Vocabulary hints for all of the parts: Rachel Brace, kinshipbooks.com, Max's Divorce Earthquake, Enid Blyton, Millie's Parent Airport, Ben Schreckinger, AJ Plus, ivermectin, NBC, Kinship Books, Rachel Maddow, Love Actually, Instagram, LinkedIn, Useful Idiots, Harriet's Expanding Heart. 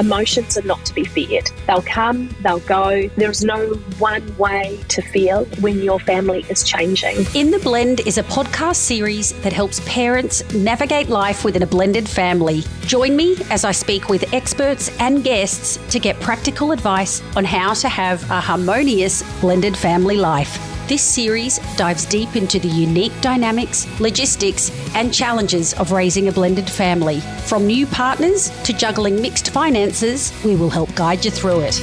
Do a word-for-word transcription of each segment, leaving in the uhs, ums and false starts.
Emotions are not to be feared. They'll come, they'll go. There's no one way to feel when your family is changing. In the Blend is a podcast series that helps parents navigate life within a blended family. Join me as I speak with experts and guests to get practical advice on how to have a harmonious blended family life. This series dives deep into the unique dynamics, logistics, and challenges of raising a blended family. From new partners to juggling mixed finances, we will help guide you through it.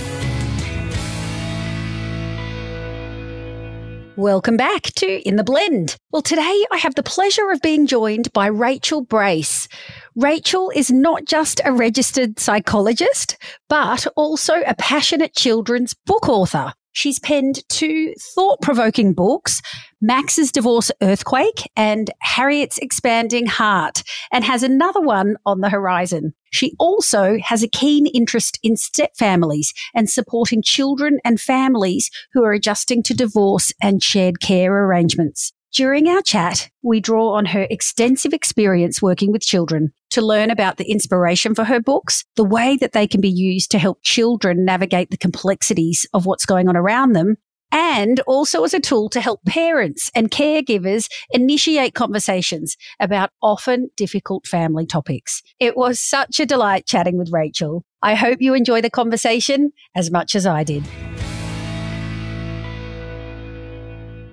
Welcome back to In the Blend. Well, today I have the pleasure of being joined by Rachel Brace. Rachel is not just a registered psychologist, but also a passionate children's book author. She's penned two thought-provoking books, Max's Divorce Earthquake and Harriet's Expanding Heart, and has another one on the horizon. She also has a keen interest in stepfamilies and supporting children and families who are adjusting to divorce and shared care arrangements. During our chat, we draw on her extensive experience working with children to learn about the inspiration for her books, the way that they can be used to help children navigate the complexities of what's going on around them, and also as a tool to help parents and caregivers initiate conversations about often difficult family topics. It was such a delight chatting with Rachel. I hope you enjoy the conversation as much as I did.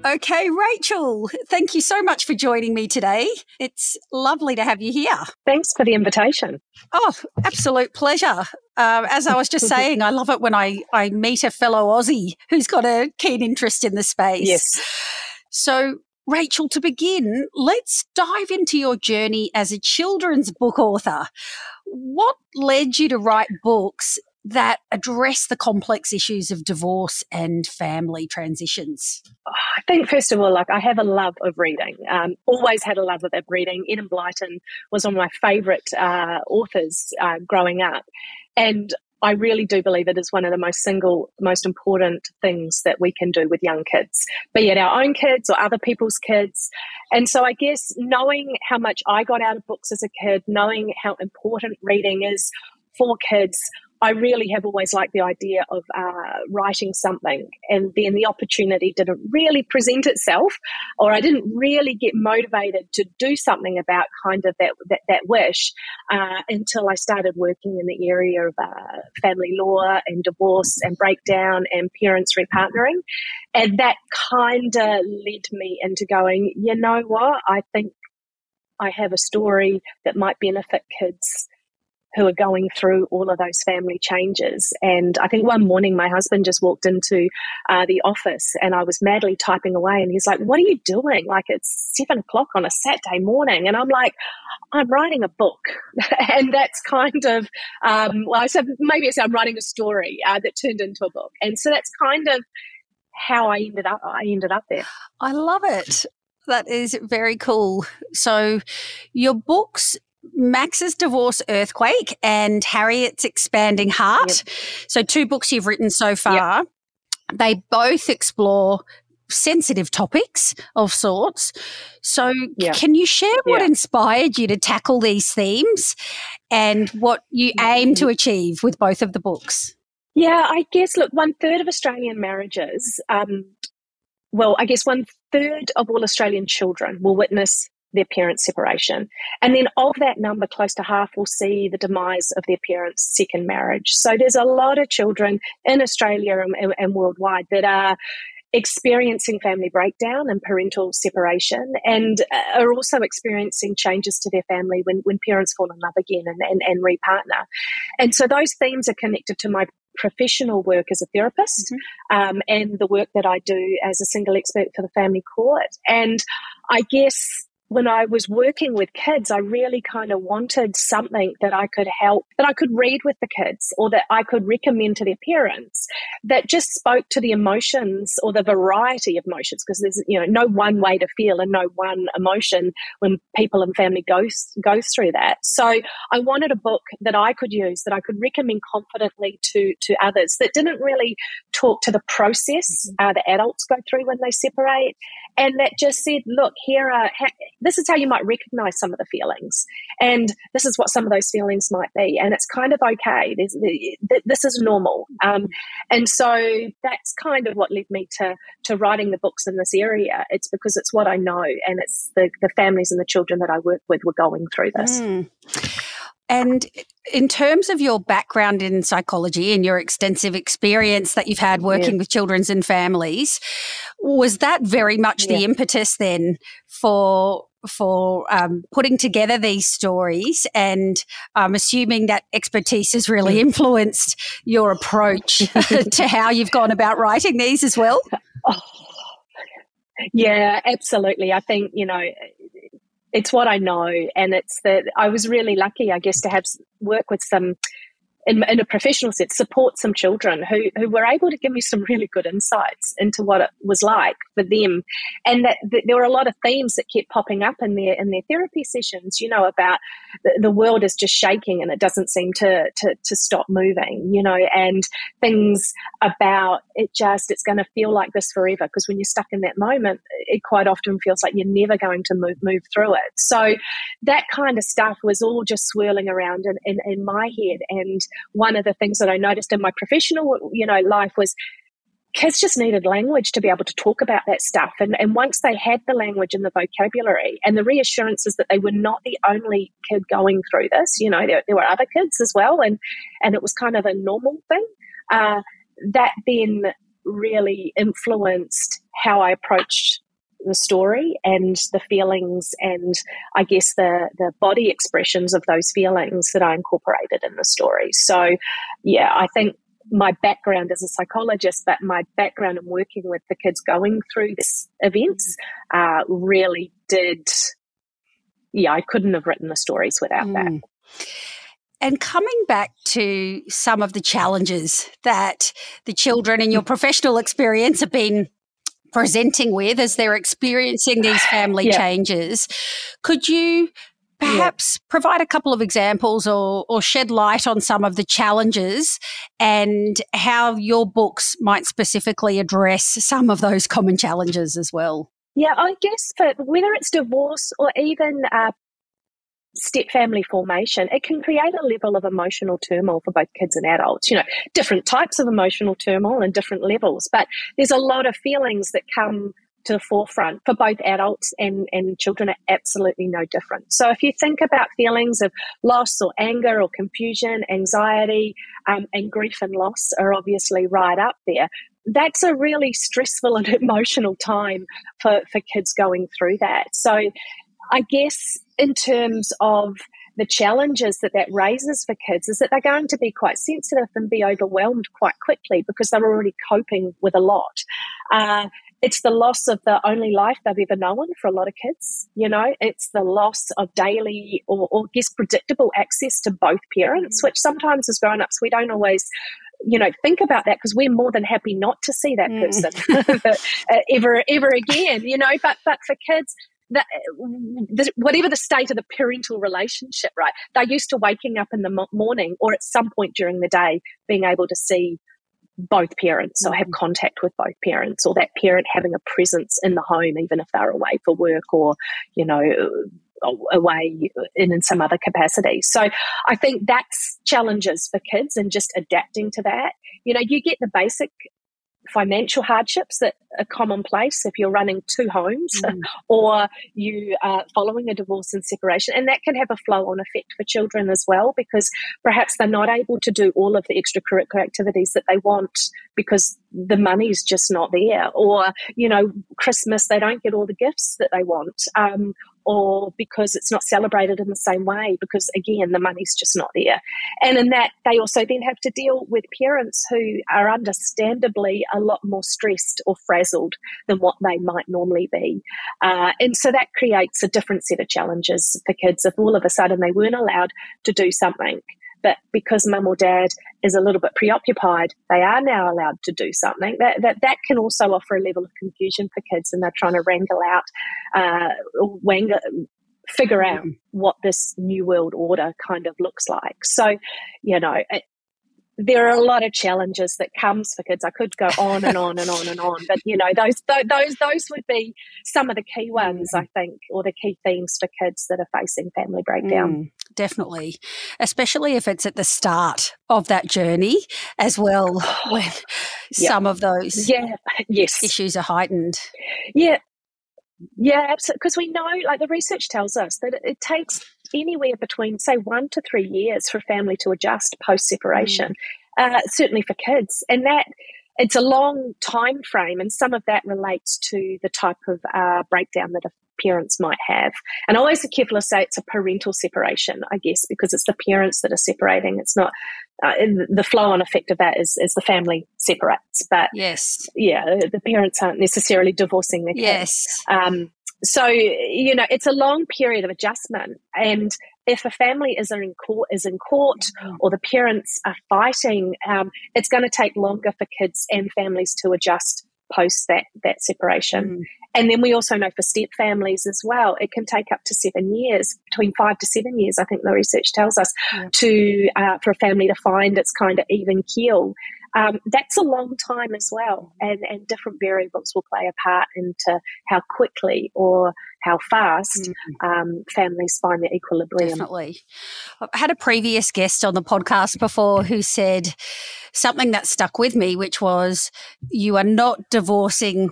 Okay, Rachel, thank you so much for joining me today. It's lovely to have you here. Thanks for the invitation. Oh, absolute pleasure. Um, as I was just saying, I love it when I, I meet a fellow Aussie who's got a keen interest in the space. Yes. So, Rachel, to begin, let's dive into your journey as a children's book author. What led you to write books that address the complex issues of divorce and family transitions? I think, first of all, like I have a love of reading. Um, always had a love of reading. Enid Blyton was one of my favourite uh, authors uh, growing up. And I really do believe it is one of the most single, most important things that we can do with young kids, be it our own kids or other people's kids. And so I guess knowing how much I got out of books as a kid, knowing how important reading is for kids, I really have always liked the idea of uh, writing something, and then the opportunity didn't really present itself, or I didn't really get motivated to do something about kind of that that, that wish uh, until I started working in the area of uh, family law and divorce and breakdown and parents repartnering. And that kind of led me into going, you know what, I think I have a story that might benefit kids who are going through all of those family changes. And I think one morning my husband just walked into uh, the office, and I was madly typing away, and he's like, "What are you doing? Like, it's seven o'clock on a Saturday morning." And I'm like, "I'm writing a book." And that's kind of, um, well, I said, maybe it's I'm writing a story uh, that turned into a book. And so that's kind of how I ended up, I ended up there. I love it. That is very cool. So your books, Max's Divorce Earthquake and Harriet's Expanding Heart. Yep. So two books you've written so far. Yep. They both explore sensitive topics of sorts. So yep. Can you share what yep. inspired you to tackle these themes and what you aim to achieve with both of the books? Yeah, I guess, look, one third of Australian marriages, um, well, I guess one third of all Australian children will witness their parents' separation. And then of that number, close to half will see the demise of their parents' second marriage. So there's a lot of children in Australia and, and worldwide that are experiencing family breakdown and parental separation, and are also experiencing changes to their family when, when parents fall in love again and, and, and repartner. And so those themes are connected to my professional work as a therapist, mm-hmm. um, and the work that I do as a single expert for the family court. And I guess when I was working with kids, I really kind of wanted something that I could help, that I could read with the kids, or that I could recommend to their parents, that just spoke to the emotions or the variety of emotions, because there's, you know, no one way to feel and no one emotion when people and family go, go through that. So I wanted a book that I could use, that I could recommend confidently to, to others, that didn't really talk to the process uh, that adults go through when they separate, and that just said, look, here are... Ha- this is how you might recognize some of the feelings, and this is what some of those feelings might be. And it's kind of okay. There's, this is normal. Um, and so that's kind of what led me to, to writing the books in this area. It's because it's what I know, and it's the, the families and the children that I work with were going through this. Mm. And in terms of your background in psychology and your extensive experience that you've had working yeah. with children and families, was that very much yeah. the impetus then for for um, putting together these stories? And I'm um, assuming that expertise has really influenced your approach to how you've gone about writing these as well? Oh, yeah, absolutely. I think, you know, it's what I know, and it's that I was really lucky, I guess, to have work with some, in, in a professional sense, support some children who, who were able to give me some really good insights into what it was like for them. And that, that there were a lot of themes that kept popping up in their in their therapy sessions, you know, about the, the world is just shaking and it doesn't seem to, to, to stop moving, you know, and things about it just, it's going to feel like this forever, because when you're stuck in that moment, it quite often feels like you're never going to move move through it. So that kind of stuff was all just swirling around in, in, in my head. And one of the things that I noticed in my professional, you know, life was kids just needed language to be able to talk about that stuff. And, and once they had the language and the vocabulary and the reassurances that they were not the only kid going through this, you know, there, there were other kids as well, and, and it was kind of a normal thing, uh, that then really influenced how I approached the story and the feelings and I guess the the body expressions of those feelings that I incorporated in the story. So yeah, I think my background as a psychologist, but my background in working with the kids going through these events uh, really did, yeah, I couldn't have written the stories without mm. that. And coming back to some of the challenges that the children in your professional experience have been presenting with as they're experiencing these family yeah. changes, could you perhaps yeah. provide a couple of examples or, or shed light on some of the challenges and how your books might specifically address some of those common challenges as well? Yeah, I guess for whether it's divorce or even uh, step family formation, it can create a level of emotional turmoil for both kids and adults, you know, different types of emotional turmoil and different levels. But there's a lot of feelings that come to the forefront for both adults and, and children are absolutely no different. So if you think about feelings of loss or anger or confusion, anxiety, um, and grief and loss are obviously right up there. That's a really stressful and emotional time for, for kids going through that. So I guess in terms of the challenges that that raises for kids is that they're going to be quite sensitive and be overwhelmed quite quickly because they're already coping with a lot. Uh, it's the loss of the only life they've ever known for a lot of kids, you know. It's the loss of daily or, or I guess predictable access to both parents, which sometimes as grown-ups we don't always you know, think about that because we're more than happy not to see that person mm. ever, ever again, you know. But, but for kids, that, whatever the state of the parental relationship, right, they're used to waking up in the morning or at some point during the day being able to see both parents mm-hmm. or have contact with both parents, or that parent having a presence in the home even if they're away for work or, you know, away in, in some other capacity. So I think that's challenges for kids and just adapting to that. You know, you get the basic financial hardships that are commonplace if you're running two homes mm. or you are following a divorce and separation, and that can have a flow-on effect for children as well, because perhaps they're not able to do all of the extracurricular activities that they want because the money's just not there, or you know, Christmas they don't get all the gifts that they want, um, or because it's not celebrated in the same way because, again, the money's just not there. And in that, they also then have to deal with parents who are understandably a lot more stressed or frazzled than what they might normally be. Uh, and so that creates a different set of challenges for kids if all of a sudden they weren't allowed to do something, but because mum or dad is a little bit preoccupied, they are now allowed to do something. That that, that can also offer a level of confusion for kids, and they're trying to wrangle out, uh, wangle, figure out what this new world order kind of looks like. So, you know, it, there are a lot of challenges that comes for kids. I could go on and on and on and on, but you know, those those those would be some of the key ones, I think, or the key themes for kids that are facing family breakdown. Mm, definitely, especially if it's at the start of that journey as well, when yep. some of those yeah, yes. issues are heightened. Yeah, yeah, absolutely. Because we know, like the research tells us, that it takes anywhere between, say, one to three years for a family to adjust post-separation, mm. uh, certainly for kids. And that it's a long time frame, and some of that relates to the type of uh, breakdown that a parents might have. And I always be careful to say it's a parental separation, I guess, because it's the parents that are separating. It's not uh, the flow-on effect of that is, is the family separates. But, yes, yeah, the parents aren't necessarily divorcing their kids. Yes. Um, So, you know, it's a long period of adjustment, and if a family is in court, is in court or the parents are fighting, um, it's going to take longer for kids and families to adjust post that, that separation. Mm. And then we also know for step families as well, it can take up to seven years, between five to seven years, I think the research tells us, mm. to uh, for a family to find its kind of even keel. Um, that's a long time as well, and, and different variables will play a part into how quickly or how fast mm-hmm. um, families find their equilibrium. Definitely. I had a previous guest on the podcast before who said something that stuck with me, which was, you are not divorcing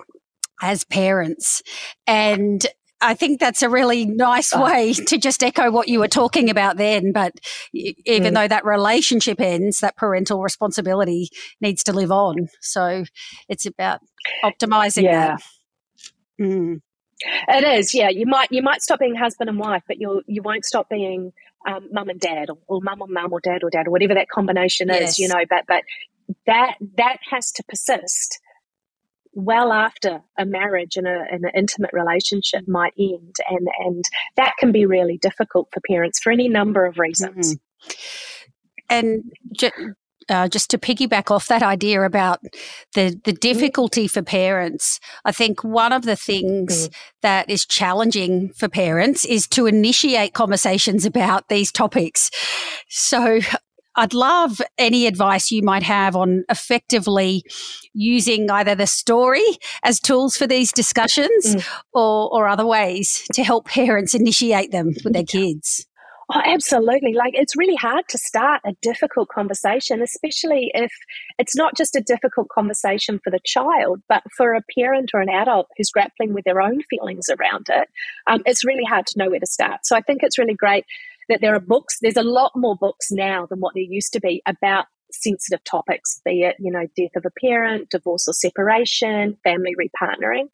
as parents. And I think that's a really nice way to just echo what you were talking about then. But even mm. though that relationship ends, that parental responsibility needs to live on. So it's about optimizing yeah. that. Mm. It is, yeah. You might you might stop being husband and wife, but you'll you won't stop being um, mum and dad, or, or mum or mum or dad or dad or whatever that combination yes. is. You know, but but that that has to persist well after a marriage and, a, and an intimate relationship might end, and, and that can be really difficult for parents for any number of reasons. Mm-hmm. And ju- uh, just to piggyback off that idea about the, the difficulty for parents, I think one of the things mm-hmm. that is challenging for parents is to initiate conversations about these topics. So I'd love any advice you might have on effectively using either the story as tools for these discussions mm. or, or other ways to help parents initiate them with their kids. Oh, absolutely. Like, it's really hard to start a difficult conversation, especially if it's not just a difficult conversation for the child, but for a parent or an adult who's grappling with their own feelings around it. Um, it's really hard to know where to start. So I think it's really great that there are books. There's a lot more books now than what there used to be about sensitive topics, be it, you know, death of a parent, divorce or separation, family repartnering.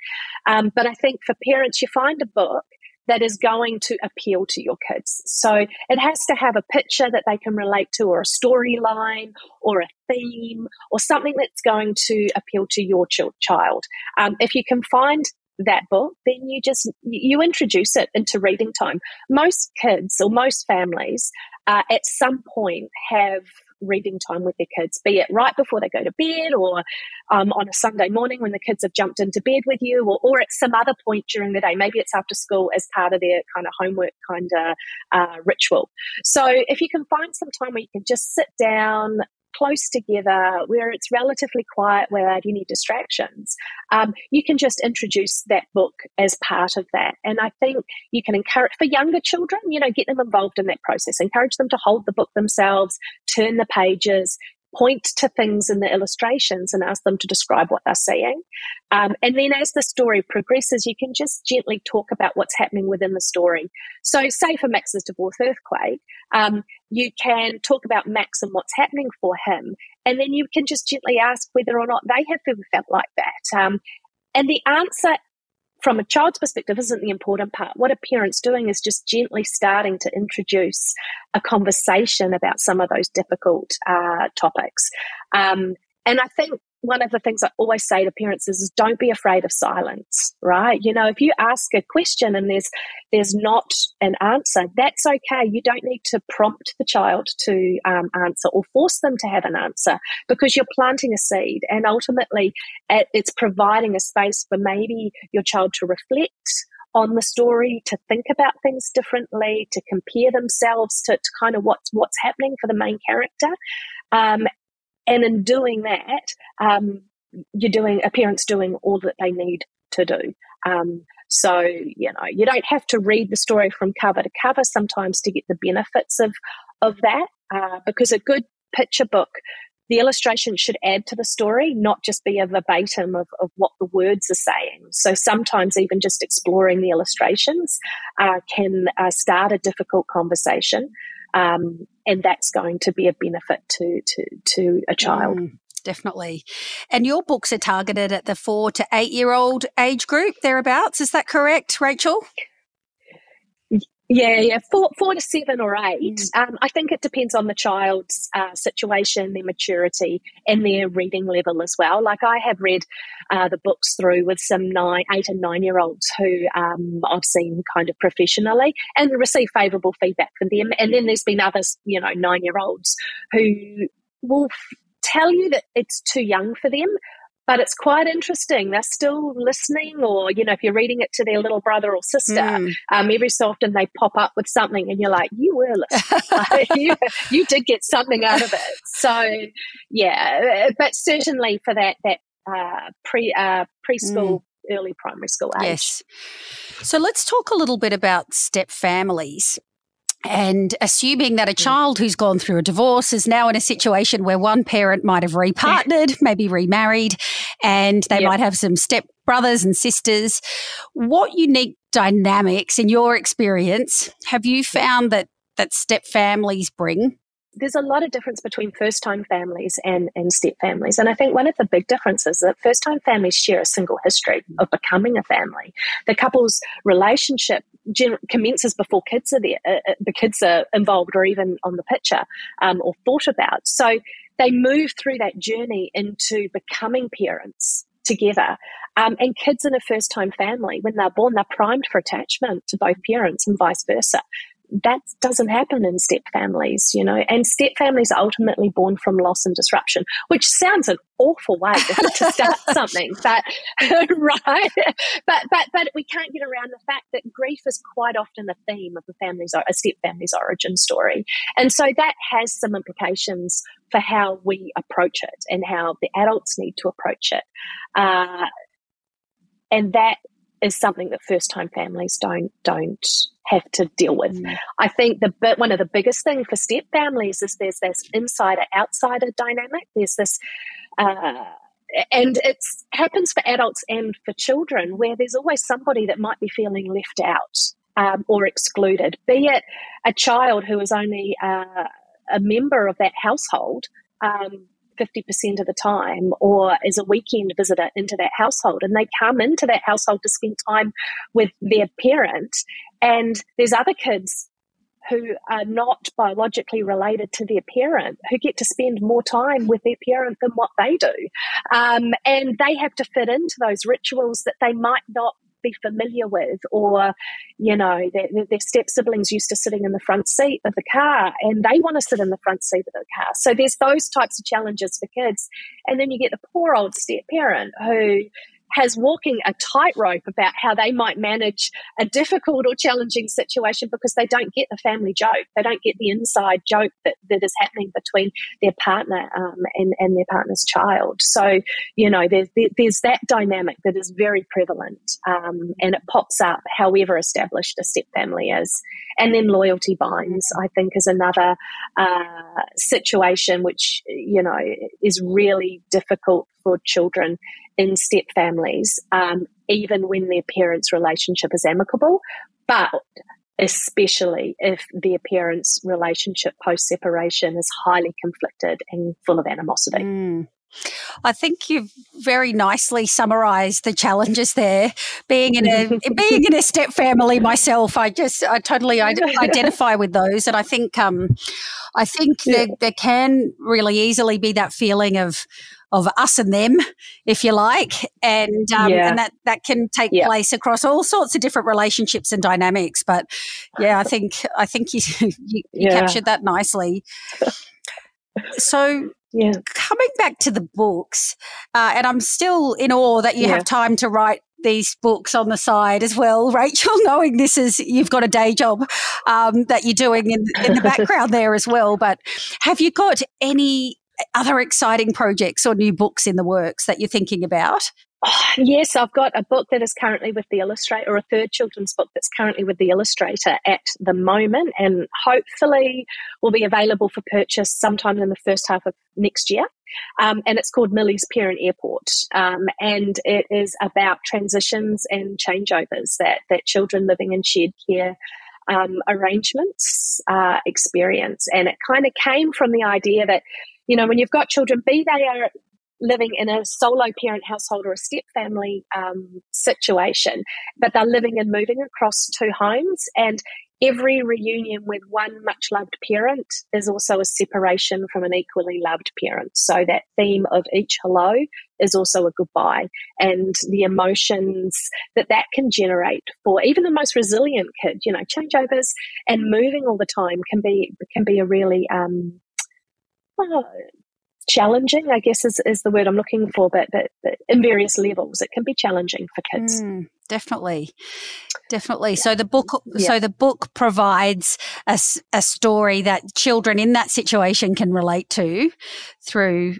Um, but I think for parents, you find a book that is going to appeal to your kids. So it has to have a picture that they can relate to, or a storyline, or a theme, or something that's going to appeal to your child. Um, if you can find that book, then you just you introduce it into reading time. Most kids or most families uh, at some point have reading time with their kids, be it right before they go to bed, or um, on a Sunday morning when the kids have jumped into bed with you, or, or at some other point during the day. Maybe it's after school as part of their kind of homework kind of uh, ritual. So if you can find some time where you can just sit down close together, where it's relatively quiet without any distractions, um, you can just introduce that book as part of that. And I think you can encourage, for younger children, you know, get them involved in that process, encourage them to hold the book themselves, turn the pages, point to things in the illustrations and ask them to describe what they're seeing. Um, and then as the story progresses, you can just gently talk about what's happening within the story. So say for Max's Divorce Earthquake, um, you can talk about Max and what's happening for him. And then you can just gently ask whether or not they have ever felt like that. Um, and the answer from a child's perspective isn't the important part. What a parent's doing is just gently starting to introduce a conversation about some of those difficult uh, topics. Um, and I think one of the things I always say to parents is, is don't be afraid of silence, right? You know, if you ask a question and there's there's not an answer, that's okay. You don't need to prompt the child to um, answer or force them to have an answer, because you're planting a seed, and ultimately it's providing a space for maybe your child to reflect on the story, to think about things differently, to compare themselves to, to kind of what's, what's happening for the main character. Um, And in doing that, um, you're doing, a parent's doing all that they need to do. Um, so, you know, you don't have to read the story from cover to cover sometimes to get the benefits of, of that, uh, because a good picture book, the illustration should add to the story, not just be a verbatim of, of what the words are saying. So sometimes even just exploring the illustrations uh, can uh, start a difficult conversation, um, and that's going to be a benefit to to, to a child. Mm, definitely. And your books are targeted at the four to eight-year-old age group, thereabouts. Is that correct, Rachel? Yeah, yeah, four, four to seven or eight. Mm. Um, I think it depends on the child's uh, situation, their maturity, and their reading level as well. Like I have read uh, the books through with some nine, eight and nine-year-olds who um, I've seen kind of professionally and receive favourable feedback from them. And then there's been others, you know, nine-year-olds who will f- tell you that it's too young for them. But it's quite interesting. They're still listening, or, you know, if you're reading it to their little brother or sister, mm. um, every so often they pop up with something and you're like, you were listening. like, you, you did get something out of it. So, yeah, but certainly for that that uh, pre uh, preschool mm. early primary school age. Yes. So let's talk a little bit about step families. And assuming that a child who's gone through a divorce is now in a situation where one parent might have repartnered, maybe remarried, and they yep. might have some stepbrothers and sisters, what unique dynamics in your experience have you found that, that stepfamilies bring? There's a lot of difference between first-time families and, and step-families. And I think one of the big differences is that first-time families share a single history of becoming a family. The couple's relationship gen- commences before kids are there, uh, the kids are involved or even on the picture um, or thought about. So they move through that journey into becoming parents together. Um, and kids in a first-time family, when they're born, they're primed for attachment to both parents and vice versa. That doesn't happen in step families, you know, and step families are ultimately born from loss and disruption, which sounds an awful way to start something, but right, but but but we can't get around the fact that grief is quite often a theme of a family's a step family's origin story, and so that has some implications for how we approach it and how the adults need to approach it, uh, and that is something that first-time families don't don't. have to deal with. Mm. I think the bit, one of the biggest thing for step families is there's this insider-outsider dynamic. There's this, uh, and it happens for adults and for children, where there's always somebody that might be feeling left out um, or excluded, be it a child who is only uh, a member of that household um, fifty percent of the time, or is a weekend visitor into that household, and they come into that household to spend time with their parent. And there's other kids who are not biologically related to their parent who get to spend more time with their parent than what they do. Um, and they have to fit into those rituals that they might not be familiar with, or, you know, their, their step siblings used to sitting in the front seat of the car and they want to sit in the front seat of the car. So there's those types of challenges for kids. And then you get the poor old step parent who has walking a tightrope about how they might manage a difficult or challenging situation because they don't get the family joke. They don't get the inside joke that, that is happening between their partner um, and, and their partner's child. So, you know, there's, there's that dynamic that is very prevalent um, and it pops up however established a step family is. And then loyalty binds, I think, is another uh, situation which, you know, is really difficult for children in step families, um, even when their parents' relationship is amicable, but especially if their parents' relationship post-separation is highly conflicted and full of animosity. Mm. I think you've very nicely summarised the challenges there. Being in a being in a step family myself, I just I totally identify with those, and I think um, I think yeah. there, there can really easily be that feeling of of us and them, if you like, and um, yeah. and that that can take yeah. place across all sorts of different relationships and dynamics. But yeah, I think I think you you, you yeah. captured that nicely. So. Yeah. Coming back to the books, uh, and I'm still in awe that you yeah. have time to write these books on the side as well, Rachel, knowing this is you've got a day job um, that you're doing in, in the background there as well. But have you got any other exciting projects or new books in the works that you're thinking about? Oh, yes, I've got a book that is currently with the illustrator, or a third children's book that's currently with the illustrator at the moment, and hopefully will be available for purchase sometime in the first half of next year. Um, and it's called Millie's Parent Airport, um, and it is about transitions and changeovers that, that children living in shared care um, arrangements uh, experience. And it kind of came from the idea that, you know, when you've got children, be they are living in a solo parent household or a step family um, situation, but they're living and moving across two homes, and every reunion with one much-loved parent is also a separation from an equally loved parent. So that theme of each hello is also a goodbye, and the emotions that that can generate for even the most resilient kid. You know, changeovers and moving all the time can be can be a really um, well, challenging, I guess is, is the word I'm looking for, but, but, but in various levels, it can be challenging for kids. Mm. Definitely, definitely. Yeah. So the book, yeah. so the book provides a, a story that children in that situation can relate to through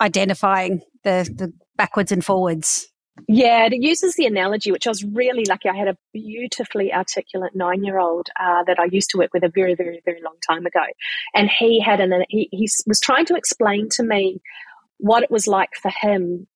identifying the, the backwards and forwards. Yeah, it uses the analogy, which I was really lucky. I had a beautifully articulate nine-year-old uh, that I used to work with a very, very, very long time ago, and he had an he, he was trying to explain to me what it was like for him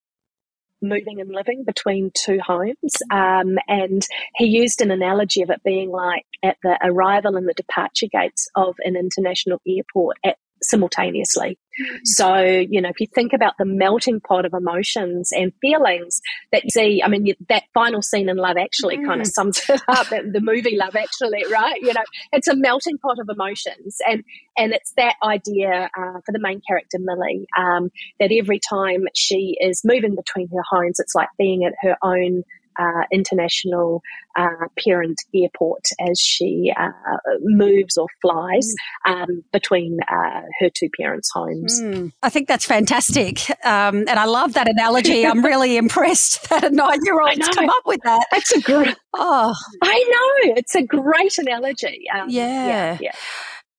moving and living between two homes, um, and he used an analogy of it being like at the arrival and the departure gates of an international airport at, simultaneously. Mm-hmm. So, you know, if you think about the melting pot of emotions and feelings that you see, I mean, that final scene in Love Actually mm-hmm. kind of sums it up, the movie Love Actually, right? You know, it's a melting pot of emotions, and and it's that idea uh, for the main character, Millie, um, that every time she is moving between her homes, it's like being at her own Uh, international uh, parent airport as she uh, moves or flies um, between uh, her two parents' homes. Mm. I think that's fantastic, um, and I love that analogy. I'm really impressed that a nine-year-old's come up with that. That's a great. Oh, I know, it's a great analogy. Um, yeah. yeah, yeah.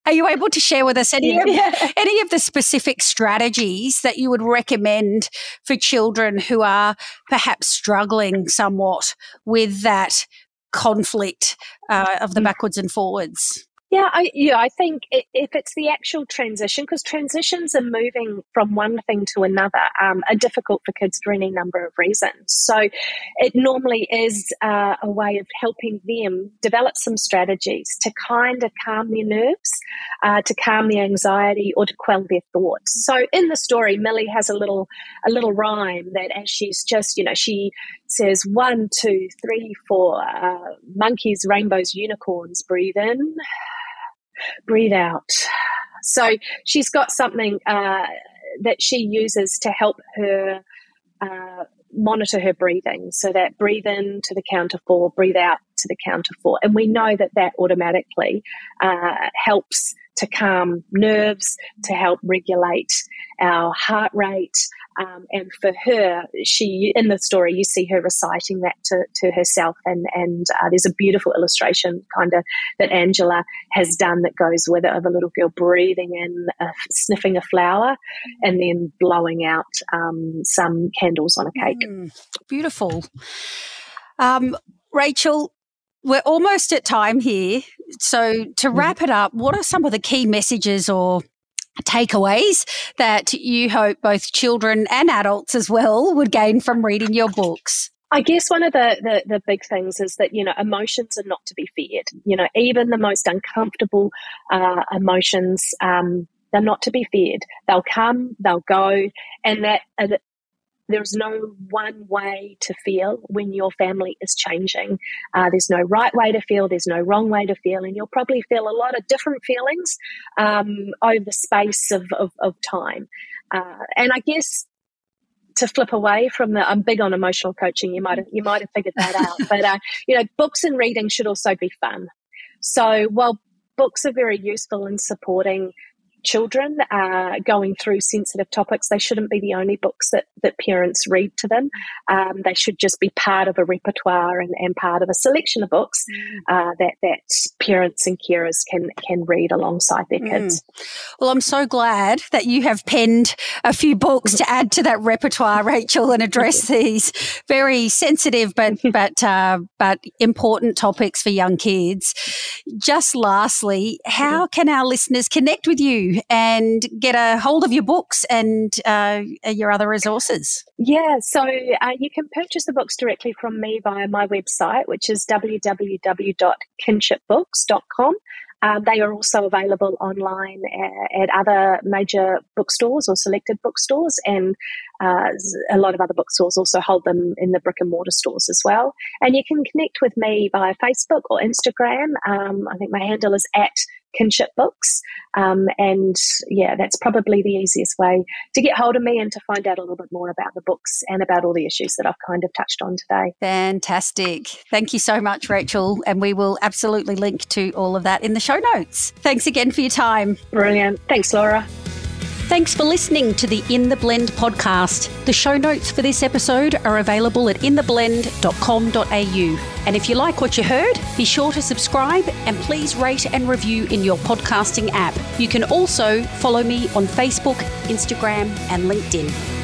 Are you able to share with us any, yeah. of, any of the specific strategies that you would recommend for children who are perhaps struggling somewhat with that conflict uh, of the backwards and forwards? Yeah, I, yeah, I think if it's the actual transition, because transitions and moving from one thing to another um, are difficult for kids for any number of reasons. So it normally is uh, a way of helping them develop some strategies to kind of calm their nerves, uh, to calm their anxiety, or to quell their thoughts. So in the story, Millie has a little a little rhyme that as she's just, you know, she says one, two, three, four, uh, monkeys, rainbows, unicorns, breathe in, breathe out. So she's got something uh, that she uses to help her uh, monitor her breathing. So that breathe in to the count of four, breathe out to the count of four. And we know that that automatically uh, helps to calm nerves, to help regulate our heart rate. Um, and for her, she in the story, you see her reciting that to, to herself. And, and uh, there's a beautiful illustration kind of that Angela has done that goes with it of a little girl breathing in, uh, sniffing a flower, and then blowing out um, some candles on a cake. Mm, beautiful. Um, Rachel, we're almost at time here. So to wrap it up, what are some of the key messages or takeaways that you hope both children and adults as well would gain from reading your books? I guess one of the, the, the big things is that, you know, emotions are not to be feared. You know, even the most uncomfortable uh, emotions, um, they're not to be feared. They'll come, they'll go, and that uh, there's no one way to feel when your family is changing. Uh, there's no right way to feel. There's no wrong way to feel. And you'll probably feel a lot of different feelings um, over the space of, of, of time. Uh, and I guess to flip away from the, I'm big on emotional coaching. You might have, you might have figured that out. But, uh, you know, books and reading should also be fun. So while books are very useful in supporting children uh, going through sensitive topics, they shouldn't be the only books that, that parents read to them. Um, they should just be part of a repertoire and, and part of a selection of books uh, that, that parents and carers can, can read alongside their kids. Mm. Well, I'm so glad that you have penned a few books to add to that repertoire, Rachel, and address these very sensitive but but uh, but important topics for young kids. Just lastly, how can our listeners connect with you and get a hold of your books and uh, your other resources? Yeah, so uh, you can purchase the books directly from me via my website, which is w w w dot kinship books dot com. Um, they are also available online at, at other major bookstores or selected bookstores, and uh, a lot of other bookstores also hold them in the brick and mortar stores as well. And you can connect with me via Facebook or Instagram. Um, I think my handle is at Kinship Books. Um, and yeah, that's probably the easiest way to get hold of me and to find out a little bit more about the books and about all the issues that I've kind of touched on today. Fantastic. Thank you so much, Rachel. And we will absolutely link to all of that in the show notes. Thanks again for your time. Brilliant. Thanks, Laura. Thanks for listening to the In The Blend podcast. The show notes for this episode are available at in the blend dot com dot a u. And if you like what you heard, be sure to subscribe and please rate and review in your podcasting app. You can also follow me on Facebook, Instagram, and LinkedIn.